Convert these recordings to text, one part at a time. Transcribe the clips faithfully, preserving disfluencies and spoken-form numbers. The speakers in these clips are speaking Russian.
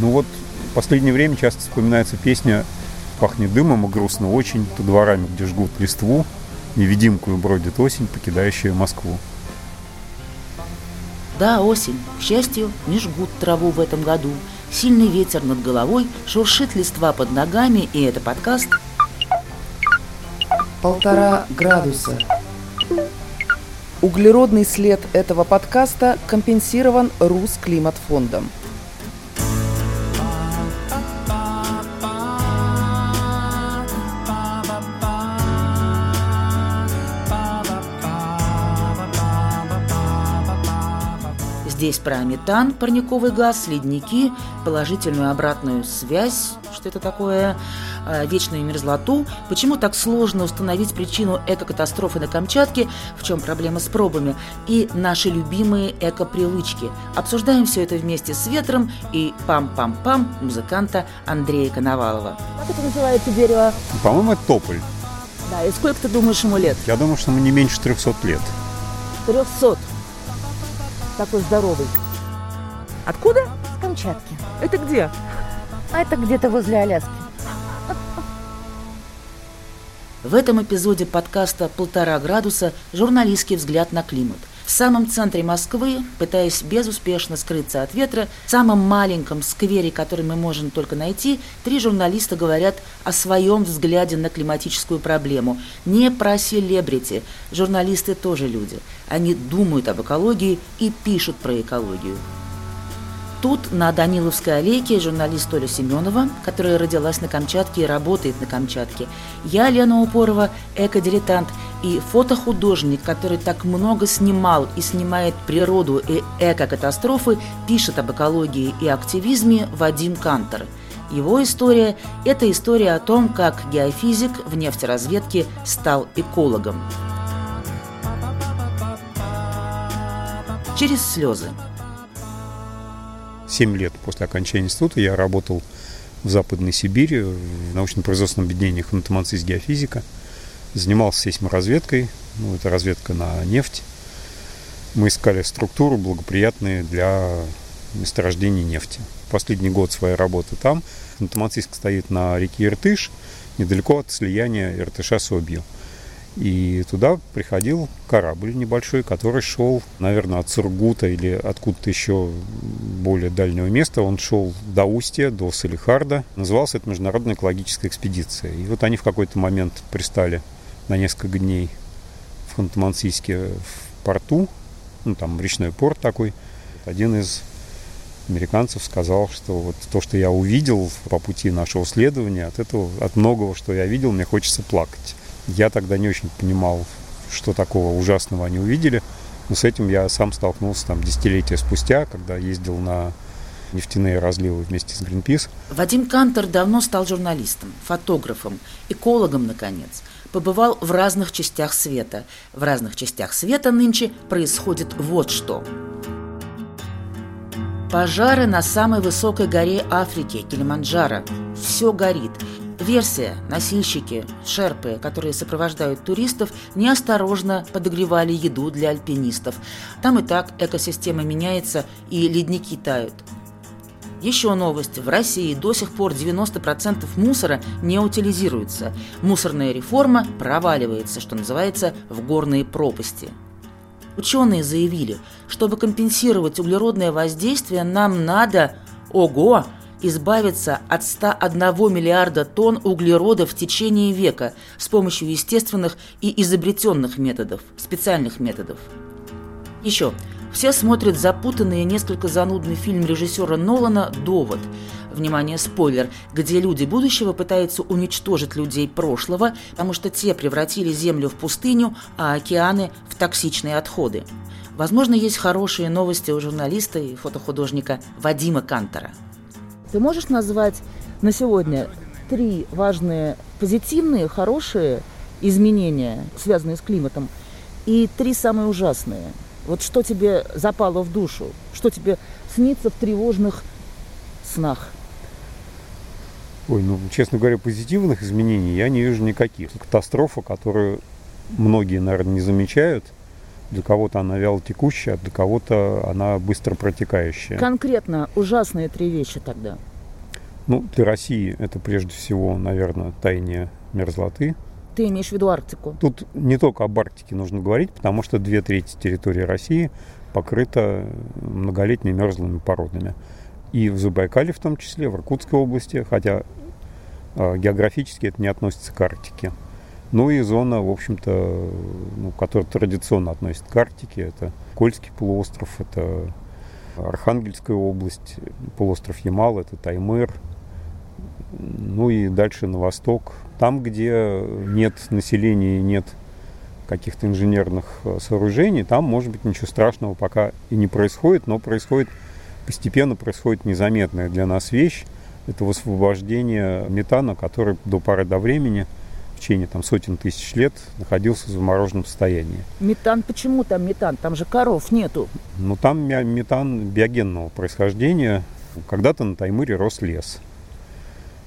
Ну вот, в последнее время часто вспоминается песня «Пахнет дымом и грустно очень, то дворами, где жгут листву, невидимкую бродит осень, покидающая Москву». Да, осень, к счастью, не жгут траву в этом году. Сильный ветер над головой, шуршит листва под ногами, и это подкаст «Полтора градуса». Углеродный след этого подкаста компенсирован РУСКлиматфондом. Здесь про метан, парниковый газ, ледники, положительную обратную связь, что это такое, вечную мерзлоту, почему так сложно установить причину экокатастрофы на Камчатке, в чем проблема с пробами, и наши любимые эко-привычки. Обсуждаем все это вместе с ветром и пам-пам-пам музыканта Андрея Коновалова. Как это называется дерево? По-моему, это тополь. Да, и сколько ты думаешь ему лет? Я думаю, что ему не меньше трехсот лет. Трехсот? Такой здоровый. Откуда? С Камчатки. Это где? А это где-то возле Аляски. В этом эпизоде подкаста «Полтора градуса» журналистский взгляд на климат. В самом центре Москвы, пытаясь безуспешно скрыться от ветра, в самом маленьком сквере, который мы можем только найти, три журналиста говорят о своем взгляде на климатическую проблему. Не про селебрити. Журналисты тоже люди. Они думают об экологии и пишут про экологию. Тут, на Даниловской аллейке, журналист Оля Семенова, которая родилась на Камчатке и работает на Камчатке. Я, Лена Упорова, эко-дилетант и фотохудожник, который так много снимал и снимает природу и эко-катастрофы, пишет об экологии и активизме Вадим Кантор. Его история – это история о том, как геофизик в нефтеразведке стал экологом. Через слезы. Семь лет после окончания института я работал в Западной Сибири, в научно-производственном объединении «Хантымансийскгеофизика». Занимался сейсморазведкой, ну, это разведка на нефть. Мы искали структуры, благоприятные для месторождения нефти. Последний год своей работы там. Хантымансийск стоит на реке Иртыш, недалеко от слияния Иртыша с Обью. И туда приходил корабль небольшой, который шел, наверное, от Сургута или откуда-то еще более дальнего места. Он шел до Устья, до Салихарда. Называлась это Международная экологическая экспедиция. И вот они в какой-то момент пристали на несколько дней в Хантымансийске в порту. Ну, там речной порт такой. Один из американцев сказал, что вот то, что я увидел по пути нашего следования, от этого, от многого, что я видел, мне хочется плакать. Я тогда не очень понимал, что такого ужасного они увидели. Но с этим я сам столкнулся там десятилетия спустя, когда ездил на нефтяные разливы вместе с Гринпис. Вадим Кантор давно стал журналистом, фотографом, экологом, наконец. Побывал в разных частях света. В разных частях света нынче происходит вот что. Пожары на самой высокой горе Африки, Килиманджаро. Все горит. Версия: носильщики, шерпы, которые сопровождают туристов, неосторожно подогревали еду для альпинистов. Там и так экосистема меняется, и ледники тают. Еще новость. В России до сих пор девяносто процентов мусора не утилизируется. Мусорная реформа проваливается, что называется, в горные пропасти. Ученые заявили, чтобы компенсировать углеродное воздействие, нам надо... Ого! избавиться от ста одного миллиарда тонн углерода в течение века с помощью естественных и изобретенных методов, специальных методов. Еще. Все смотрят запутанный и несколько занудный фильм режиссера Нолана «Довод». Внимание, спойлер, где люди будущего пытаются уничтожить людей прошлого, потому что те превратили землю в пустыню, а океаны в токсичные отходы. Возможно, есть хорошие новости у журналиста и фотохудожника Вадима Кантора. Ты можешь назвать на сегодня три важные позитивные, хорошие изменения, связанные с климатом, и три самые ужасные? Вот что тебе запало в душу? Что тебе снится в тревожных снах? Ой, ну, честно говоря, позитивных изменений я не вижу никаких. Катастрофа, которую многие, наверное, не замечают, Для кого-то она вялотекущая, а для кого-то она быстро протекающая. Конкретно ужасные три вещи тогда? Ну, для России это прежде всего, наверное, таяние мерзлоты. Ты имеешь в виду Арктику? Тут не только об Арктике нужно говорить, потому что две трети территории России покрыта многолетними мерзлыми породами. И в Забайкале в том числе, в Иркутской области, хотя э, географически это не относится к Арктике. Ну и зона, в общем-то, ну, которая традиционно относится к Арктике, это Кольский полуостров, это Архангельская область, полуостров Ямал, это Таймыр, ну и дальше на восток. Там, где нет населения, нет каких-то инженерных сооружений, там, может быть, ничего страшного пока и не происходит, но происходит постепенно происходит незаметная для нас вещь. Это высвобождение метана, который до поры до времени в течение там, сотен тысяч лет находился в замороженном состоянии. Метан? Почему там метан? Там же коров нету. Ну, там метан биогенного происхождения. Когда-то на Таймыре рос лес.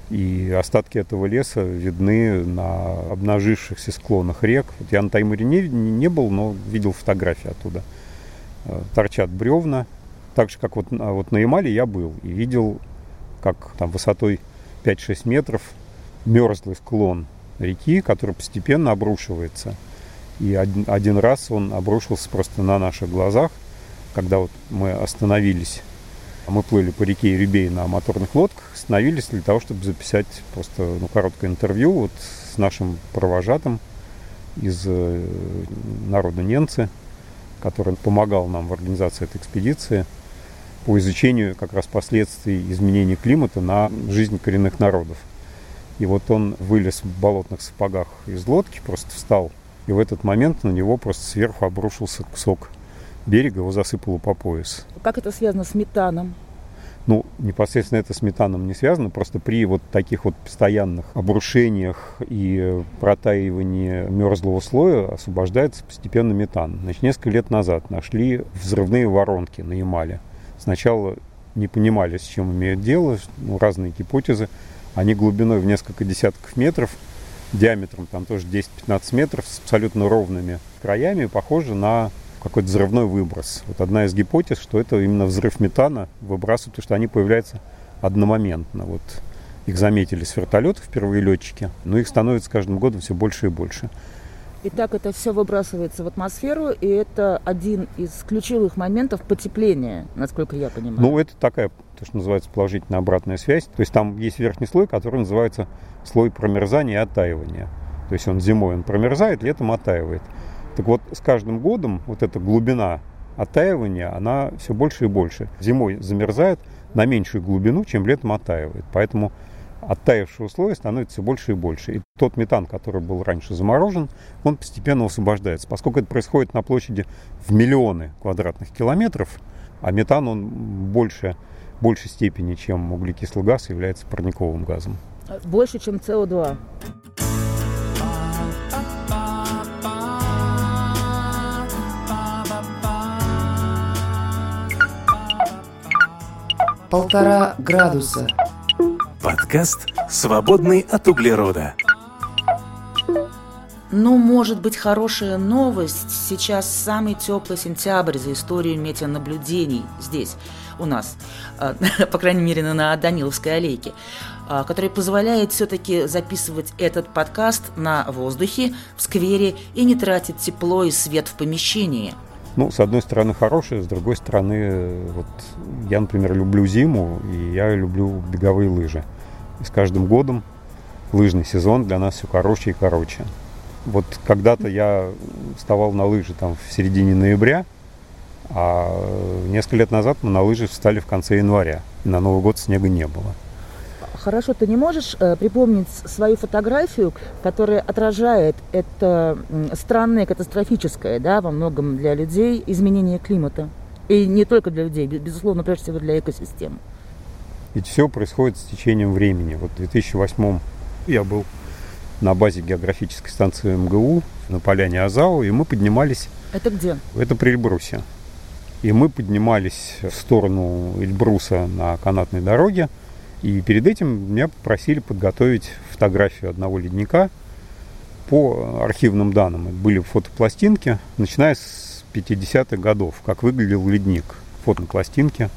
И остатки этого леса видны на обнажившихся склонах рек. Вот я на Таймыре не, не был, но видел фотографии оттуда. Торчат бревна. Так же, как вот, вот на Ямале я был и видел, как там высотой пять-шесть метров мерзлый склон реки, который постепенно обрушивается. И один, один раз он обрушился просто на наших глазах, когда вот мы остановились. Мы плыли по реке Ирибей на моторных лодках, остановились для того, чтобы записать просто ну, короткое интервью вот с нашим провожатым из народа Ненцы, который помогал нам в организации этой экспедиции по изучению как раз последствий изменений климата на жизнь коренных народов. И вот он вылез в болотных сапогах из лодки, просто встал, и в этот момент на него просто сверху обрушился кусок берега, его засыпало по пояс. Как это связано с метаном? Ну, непосредственно это с метаном не связано, просто при вот таких вот постоянных обрушениях и протаивании мерзлого слоя освобождается постепенно метан. Значит, несколько лет назад нашли взрывные воронки на Ямале. Сначала не понимали, с чем имеют дело, ну, разные гипотезы. Они глубиной в несколько десятков метров, диаметром там тоже десять-пятнадцать метров, с абсолютно ровными краями, похожи на какой-то взрывной выброс. Вот одна из гипотез, что это именно взрыв метана выбрасывают, потому что они появляются одномоментно. Вот их заметили с вертолетов впервые летчики, но их становится с каждым годом все больше и больше. Итак, это все выбрасывается в атмосферу, и это один из ключевых моментов потепления, насколько я понимаю. Ну, это такая, то, что называется, положительная обратная связь. То есть там есть верхний слой, который называется слой промерзания и оттаивания. То есть он зимой он промерзает, летом оттаивает. Так вот, с каждым годом вот эта глубина оттаивания, она все больше и больше. Зимой замерзает на меньшую глубину, чем летом оттаивает. Поэтому оттаившего слоя становится все больше и больше. И тот метан, который был раньше заморожен, он постепенно освобождается. Поскольку это происходит на площади в миллионы квадратных километров, а метан, он больше, в большей степени, чем углекислый газ, является парниковым газом. Больше, чем С О два. Полтора градуса. Подкаст, свободный от углерода. Ну, может быть, хорошая новость. Сейчас самый теплый сентябрь за историю метеонаблюдений здесь, у нас, по крайней мере, на Даниловской аллейке, который позволяет все-таки записывать этот подкаст на воздухе, в сквере и не тратить тепло и свет в помещении. Ну, с одной стороны, хорошее, с другой стороны, вот я, например, люблю зиму, и я люблю беговые лыжи. И с каждым годом лыжный сезон для нас все короче и короче. Вот когда-то я вставал на лыжи там в середине ноября, а несколько лет назад мы на лыжи встали в конце января, и на Новый год снега не было. Хорошо, ты не можешь э, припомнить свою фотографию, которая отражает это странное, катастрофическое, да, во многом для людей изменение климата. И не только для людей, безусловно, прежде всего для экосистем. Ведь все происходит с течением времени. Вот в две тысячи восьмом я был на базе географической станции Эм Гэ У на поляне Азау, и мы поднимались... Это где? Это при Эльбрусе. И мы поднимались в сторону Эльбруса на канатной дороге. И перед этим меня попросили подготовить фотографию одного ледника по архивным данным. Это были фотопластинки, начиная с пятидесятых годов, как выглядел ледник. Фотопластинки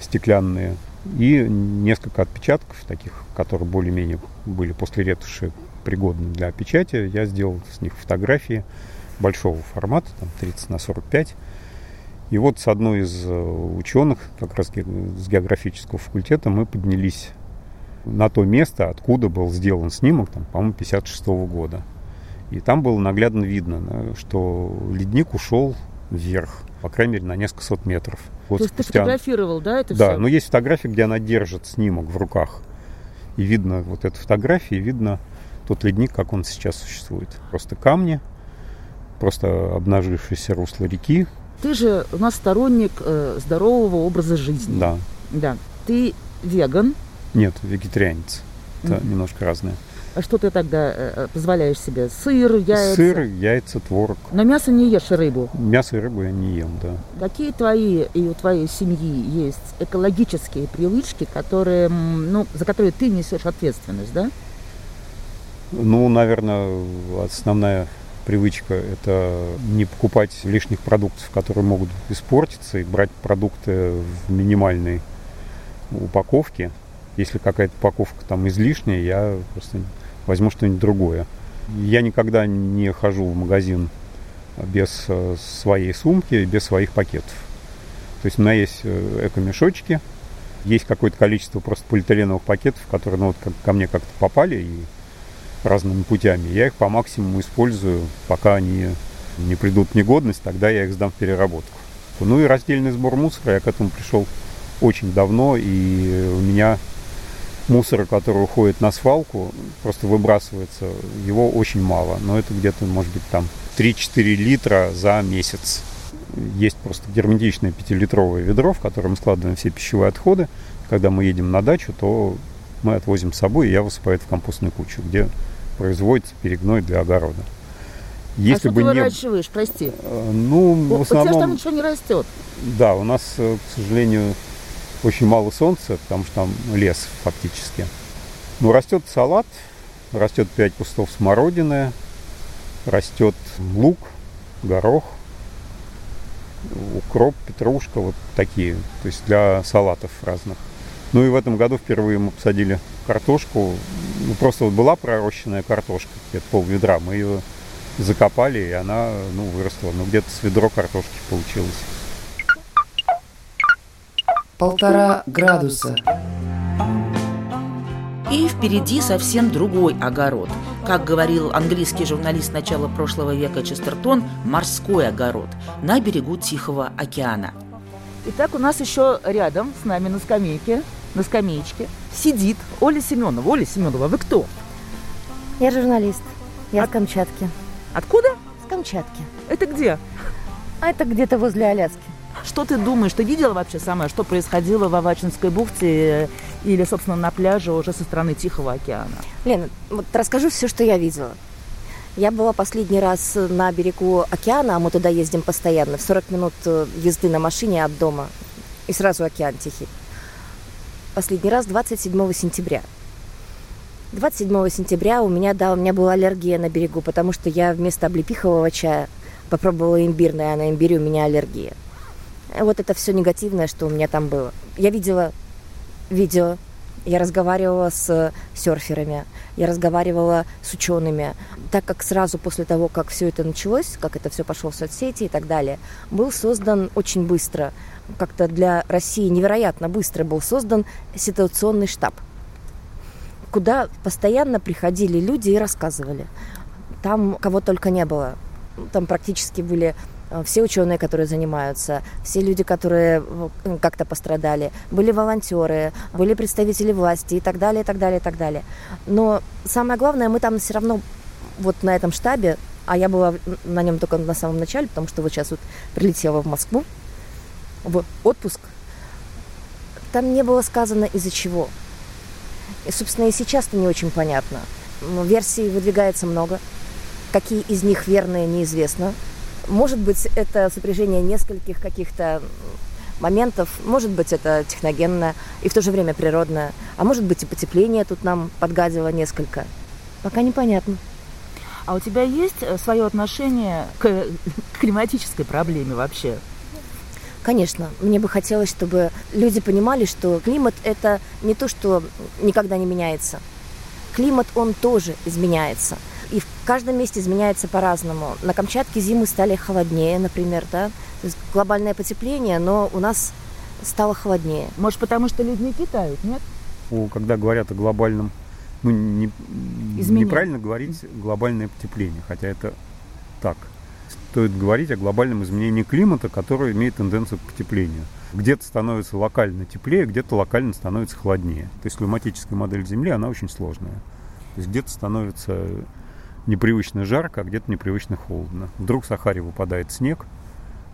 стеклянные и несколько отпечатков, таких, которые более-менее были после ретуши пригодны для печати. Я сделал с них фотографии большого формата, там тридцать на сорок пять. И вот с одной из ученых, как раз с географического факультета, мы поднялись на то место, откуда был сделан снимок, там, по-моему, пятьдесят шестого года. И там было наглядно видно, что ледник ушел вверх, по крайней мере, на несколько сот метров. Вот то есть ты фотографировал, да, это все? Да, но есть фотография, где она держит снимок в руках. И видно вот эту фотографию, и видно тот ледник, как он сейчас существует. Просто камни, просто обнажившиеся русло реки. Ты же у нас сторонник э, здорового образа жизни. Да. Да. Ты веган? Нет, вегетарианец. Это mm-hmm. немножко разное. А что ты тогда позволяешь себе? Сыр, яйца? Сыр, яйца, творог. Но мясо не ешь и рыбу? Мясо и рыбу я не ем, да. Какие твои и у твоей семьи есть экологические привычки, которые, ну, за которые ты несешь ответственность, да? Ну, наверное, основная привычка – это не покупать лишних продуктов, которые могут испортиться, и брать продукты в минимальной упаковке. Если какая-то упаковка там излишняя, я просто возьму что-нибудь другое. Я никогда не хожу в магазин без своей сумки, без своих пакетов. То есть у меня есть эко-мешочки, есть какое-то количество просто полиэтиленовых пакетов, которые, ну, вот ко мне как-то попали и разными путями. Я их по максимуму использую, пока они не придут в негодность, тогда я их сдам в переработку. Ну и раздельный сбор мусора, я к этому пришел очень давно, и у меня... мусора, который уходит на свалку, просто выбрасывается, его очень мало. Но это где-то, может быть, там три-четыре литра за месяц. Есть просто герметичное пятилитровое ведро, в котором мы складываем все пищевые отходы. Когда мы едем на дачу, то мы отвозим с собой, и я высыпаю это в компостную кучу, где производится перегной для огорода. Если а что бы ты выращиваешь, не... прости? Ну, в у, основном... у тебя там ничего не растет. Да, у нас, к сожалению... очень мало солнца, потому что там лес фактически. Ну, растет салат, растет пять кустов смородины, растет лук, горох, укроп, петрушка, вот такие, то есть для салатов разных. Ну и в этом году впервые мы посадили картошку, ну, просто вот была пророщенная картошка, где-то пол ведра, мы ее закопали, и она, ну, выросла, ну, где-то с ведро картошки получилось. Полтора градуса. И впереди совсем другой огород. Как говорил английский журналист начала прошлого века Честертон, морской огород на берегу Тихого океана. Итак, у нас еще рядом с нами на скамейке, на скамеечке сидит Оля Семенова. Оля Семенова, вы кто? Я журналист. Я от... с Камчатки. Откуда? С Камчатки. Это где? А это где-то возле Аляски. Что ты думаешь, ты видела вообще самое, что происходило в Авачинской бухте или, собственно, на пляже уже со стороны Тихого океана? Лена, вот расскажу все, что я видела. Я была последний раз на берегу океана, а мы туда ездим постоянно, в сорок минут езды на машине от дома, и сразу океан Тихий. Последний раз двадцать седьмого сентября. двадцать седьмого сентября у меня, да, у меня была аллергия на берегу, потому что я вместо облепихового чая попробовала имбирное, а на имбирь у меня аллергия. Вот это все негативное, что у меня там было. Я видела видео, я разговаривала с серферами, я разговаривала с учеными. Так как сразу после того, как все это началось, как это все пошло в соцсети и так далее, был создан очень быстро, как-то для России невероятно быстро был создан ситуационный штаб, куда постоянно приходили люди и рассказывали. Там кого только не было. Там практически были... все ученые, которые занимаются, все люди, которые как-то пострадали, были волонтеры, были представители власти и так далее, и так далее, и так далее. Но самое главное, мы там все равно вот на этом штабе, а я была на нем только на самом начале, потому что вот сейчас вот прилетела в Москву в отпуск, там не было сказано из-за чего. И, собственно, и сейчас-то не очень понятно. Версий выдвигается много, какие из них верные, неизвестно. Может быть, это сопряжение нескольких каких-то моментов, может быть, это техногенно и в то же время природное, а может быть, и потепление тут нам подгадило несколько. Пока непонятно. А у тебя есть свое отношение к, к климатической проблеме вообще? Конечно, мне бы хотелось, чтобы люди понимали, что климат – это не то, что никогда не меняется. Климат, он тоже изменяется. И в каждом месте изменяется по-разному. На Камчатке зимы стали холоднее, например, да? То есть глобальное потепление, но у нас стало холоднее. Может, потому что ледники тают, нет? Когда говорят о глобальном, ну, не, неправильно говорить глобальное потепление, хотя это так. Стоит говорить о глобальном изменении климата, которое имеет тенденцию к потеплению. Где-то становится локально теплее, где-то локально становится холоднее. То есть климатическая модель Земли, она очень сложная. То есть где-то становится непривычно жарко, а где-то непривычно холодно. Вдруг в Сахаре выпадает снег,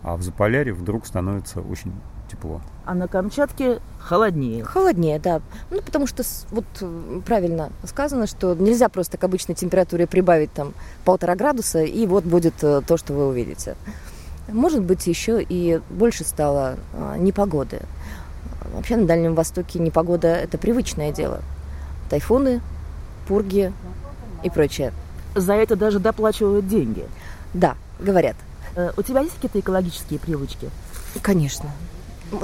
а в Заполярье вдруг становится очень тепло. А на Камчатке холоднее. Холоднее, да. Ну, потому что вот правильно сказано, что нельзя просто к обычной температуре прибавить там полтора градуса, и вот будет то, что вы увидите. Может быть, еще и больше стало непогоды. Вообще на Дальнем Востоке непогода – это привычное дело. Тайфуны, пурги и прочее. За это даже доплачивают деньги. Да, говорят. У тебя есть какие-то экологические привычки? Конечно.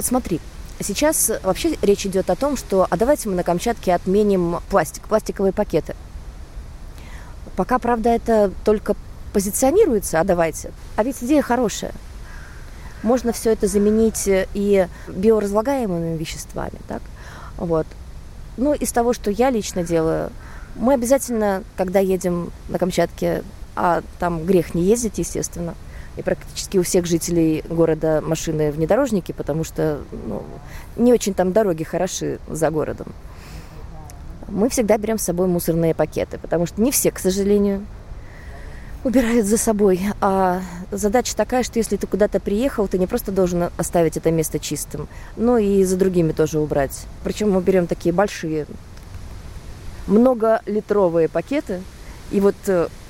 Смотри, сейчас вообще речь идет о том, что а давайте мы на Камчатке отменим пластик, пластиковые пакеты. Пока, правда, это только позиционируется, а давайте. А ведь идея хорошая. Можно все это заменить и биоразлагаемыми веществами, так? Вот. Ну, из того, что я лично делаю, мы обязательно, когда едем на Камчатке, а там грех не ездить, естественно, и практически у всех жителей города машины внедорожники, потому что ну, не очень там дороги хороши за городом. Мы всегда берем с собой мусорные пакеты, потому что не все, к сожалению, убирают за собой. А задача такая, что если ты куда-то приехал, ты не просто должен оставить это место чистым, но и за другими тоже убрать. Причем мы берем такие большие, многолитровые пакеты. И вот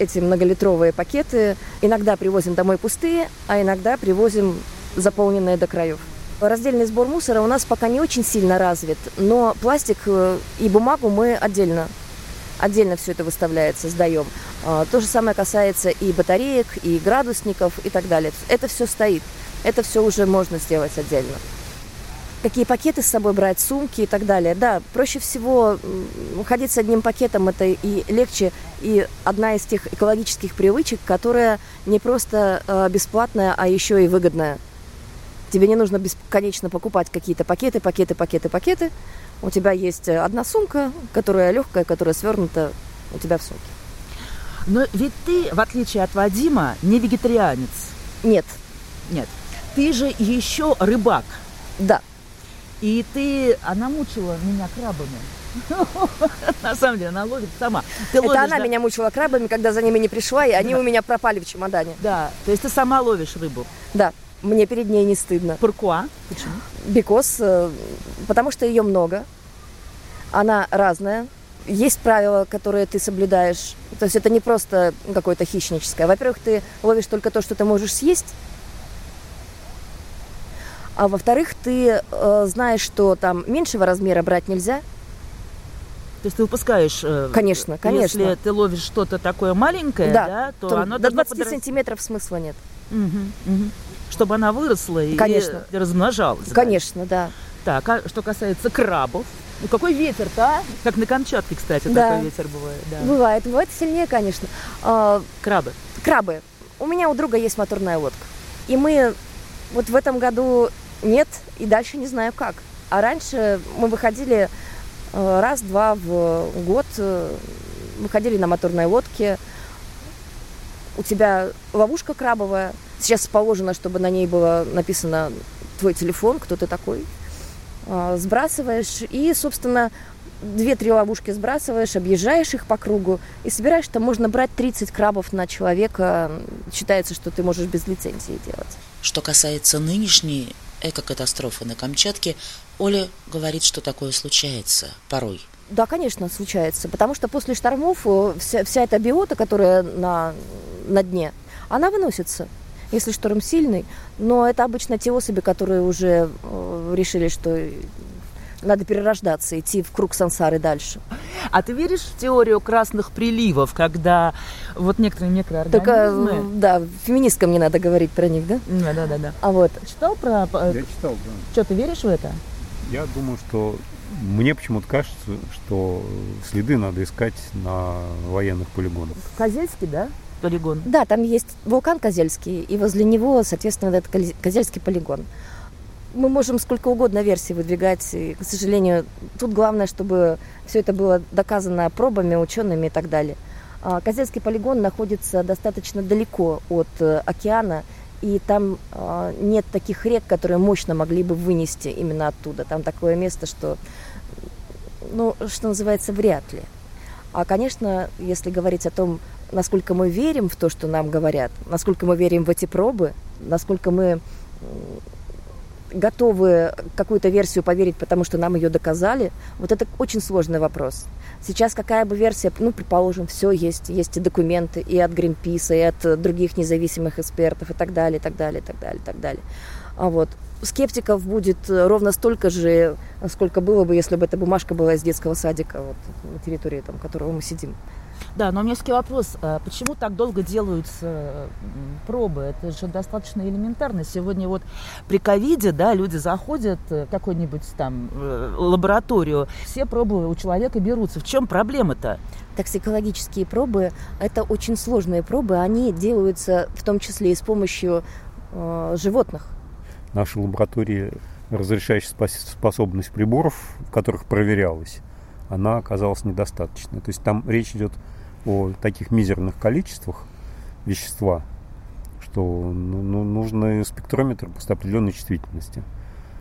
эти многолитровые пакеты иногда привозим домой пустые, а иногда привозим заполненные до краев. Раздельный сбор мусора у нас пока не очень сильно развит, но пластик и бумагу мы отдельно, отдельно все это выставляется, сдаем. То же самое касается и батареек, и градусников, и так далее. Это все стоит, это все уже можно сделать отдельно. Какие пакеты с собой брать, сумки и так далее. Да, проще всего ходить с одним пакетом, это и легче, и одна из тех экологических привычек, которая не просто бесплатная, а еще и выгодная. Тебе не нужно бесконечно покупать какие-то пакеты, пакеты, пакеты, пакеты. У тебя есть одна сумка, которая легкая, которая свернута у тебя в сумке. Но ведь ты, в отличие от Вадима, не вегетарианец. Нет. Нет. Ты же еще рыбак. Да. И ты, она мучила меня крабами. На самом деле, она ловит сама. Ты Это ловишь, она да? меня мучила крабами, когда за ними не пришла, и они да. у меня пропали в чемодане. Да, то есть ты сама ловишь рыбу? Да, мне перед ней не стыдно. Pourquoi? Почему? Бикос, потому что ее много, она разная. Есть правила, которые ты соблюдаешь. То есть это не просто какое-то хищническое. Во-первых, ты ловишь только то, что ты можешь съесть. А во-вторых, ты э, знаешь, что там меньшего размера брать нельзя. То есть ты выпускаешь... Э, конечно, конечно. Если ты ловишь что-то такое маленькое, да. Да, то там, оно... До двадцати подрас... сантиметров смысла нет. Угу, угу. Чтобы она выросла и, и размножалась. Конечно, да. да. Так, а что касается крабов. Ну, какой ветер-то, а? Как на Камчатке, кстати, да. такой ветер бывает. Да. Бывает, бывает сильнее, конечно. А... Крабы. Крабы. У меня у друга есть моторная лодка. И мы вот в этом году... Нет, и дальше не знаю как. А раньше мы выходили раз-два в год, выходили на моторной лодке. У тебя ловушка крабовая. Сейчас положено, чтобы на ней было написано твой телефон, кто ты такой. Сбрасываешь и, собственно, две-три ловушки сбрасываешь, объезжаешь их по кругу и собираешь. Там можно брать тридцать крабов на человека. Считается, что ты можешь без лицензии делать. Что касается нынешней экокатастрофы на Камчатке, Оля говорит, что такое случается порой. Да, конечно, случается, потому что после штормов вся, вся эта биота, которая на, на дне, она выносится, если шторм сильный. Но это обычно те особи, которые уже решили, что Надо перерождаться, идти в круг сансары дальше. А ты веришь в теорию красных приливов, когда вот некоторые микроорганизмы... Только, да, феминисткам не надо говорить про них, да? Да, да, да. да. А вот, читал про... Я читал, да. Что, ты веришь в это? Я думаю, что... Мне почему-то кажется, что следы надо искать на военных полигонах. Козельский, да? Полигон? Да, там есть вулкан Козельский, и возле него, соответственно, этот Козельский полигон. Мы можем сколько угодно версий выдвигать, и, к сожалению, тут главное, чтобы все это было доказано пробами, учеными и так далее. Козельский полигон находится достаточно далеко от океана, и там нет таких рек, которые мощно могли бы вынести именно оттуда. Там такое место, что, ну, что называется, вряд ли. А, конечно, если говорить о том, насколько мы верим в то, что нам говорят, насколько мы верим в эти пробы, насколько мы готовы какую-то версию поверить, потому что нам ее доказали, вот это очень сложный вопрос. Сейчас какая бы версия, ну, предположим, все есть, есть и документы и от Гринписа, и от других независимых экспертов, и так далее, и так далее, и так далее, и так далее. А вот скептиков будет ровно столько же, сколько было бы, если бы эта бумажка была из детского садика, вот, на территории, там, которого мы сидим. Да, но у меня есть вопрос, почему так долго делаются пробы? Это же достаточно элементарно. Сегодня вот при ковиде, да, люди заходят в какую-нибудь там лабораторию, все пробы у человека берутся. В чем проблема-то? Токсикологические пробы – это очень сложные пробы, они делаются в том числе и с помощью э, животных. Наши лаборатории, разрешающая способность приборов, в которых проверялось, она оказалась недостаточной. То есть там речь идет о таких мизерных количествах вещества, что ну, нужен спектрометр просто определенной чувствительности.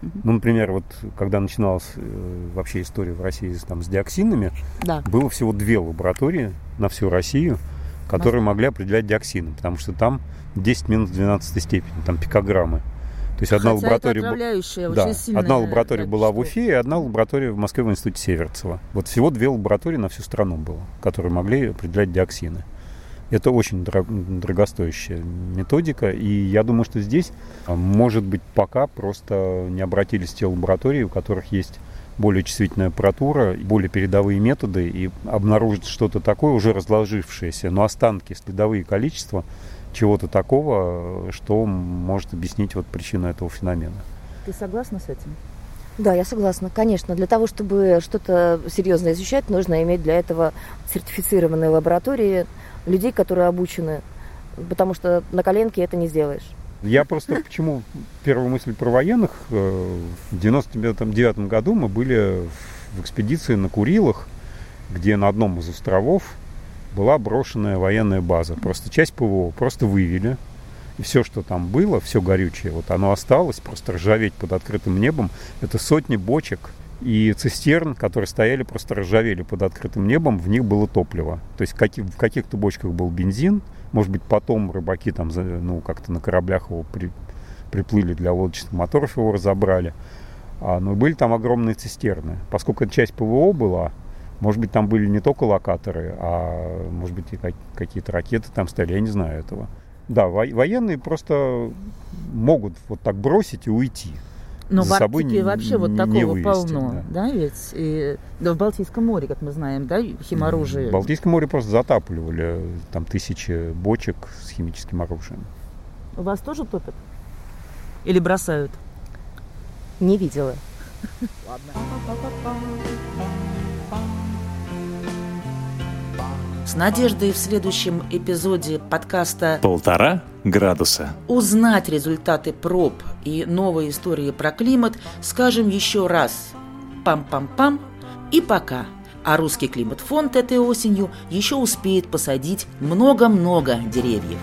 Mm-hmm. Ну, например, вот когда начиналась э, вообще история в России там, с диоксинами, да. было всего две лаборатории на всю Россию, которые mm-hmm. могли определять диоксины, потому что там десять минус двенадцать степени, там пикограммы. То есть одна Хотя лаборатория, б... да, одна лаборатория была в Уфе, и одна лаборатория в Москве в институте Северцева. Вот всего две лаборатории на всю страну было, которые могли определять диоксины. Это очень дорог... дорогостоящая методика, и я думаю, что здесь, может быть, пока просто не обратились те лаборатории, у которых есть более чувствительная аппаратура, более передовые методы, и обнаружить что-то такое, уже разложившееся, но останки, следовые количества, чего-то такого, что может объяснить вот причину этого феномена. Ты согласна с этим? Да, я согласна. Конечно, для того, чтобы что-то серьезно изучать, нужно иметь для этого сертифицированные лаборатории, людей, которые обучены, потому что на коленке это не сделаешь. Я просто почему первую мысль про военных. В девяносто девятом году мы были в экспедиции на Курилах, где на одном из островов была брошенная военная база. Просто часть ПВО просто вывели. И все, что там было, все горючее, вот оно осталось просто ржаветь под открытым небом. Это сотни бочек и цистерн, которые стояли, просто ржавели под открытым небом. В них было топливо. То есть в каких-то бочках был бензин. Может быть, потом рыбаки там, ну, как-то на кораблях его при, приплыли для лодочных моторов, его разобрали. А, но были там огромные цистерны. Поскольку это часть ПВО была, может быть, там были не только локаторы, а, может быть, и какие-то ракеты там стояли, я не знаю этого. Да, военные просто могут вот так бросить и уйти. Но за в Арктике вообще вот такого вывести, полно, да, да ведь? И, да, в Балтийском море, как мы знаем, да, химоружие? В Балтийском море просто затапливали там тысячи бочек с химическим оружием. У вас тоже топят? Или бросают? Не видела. Ладно. С надеждой в следующем эпизоде подкаста «Полтора градуса» узнать результаты проб и новые истории про климат скажем еще раз. Пам-пам-пам и пока. А Русский климатфонд этой осенью еще успеет посадить много-много деревьев.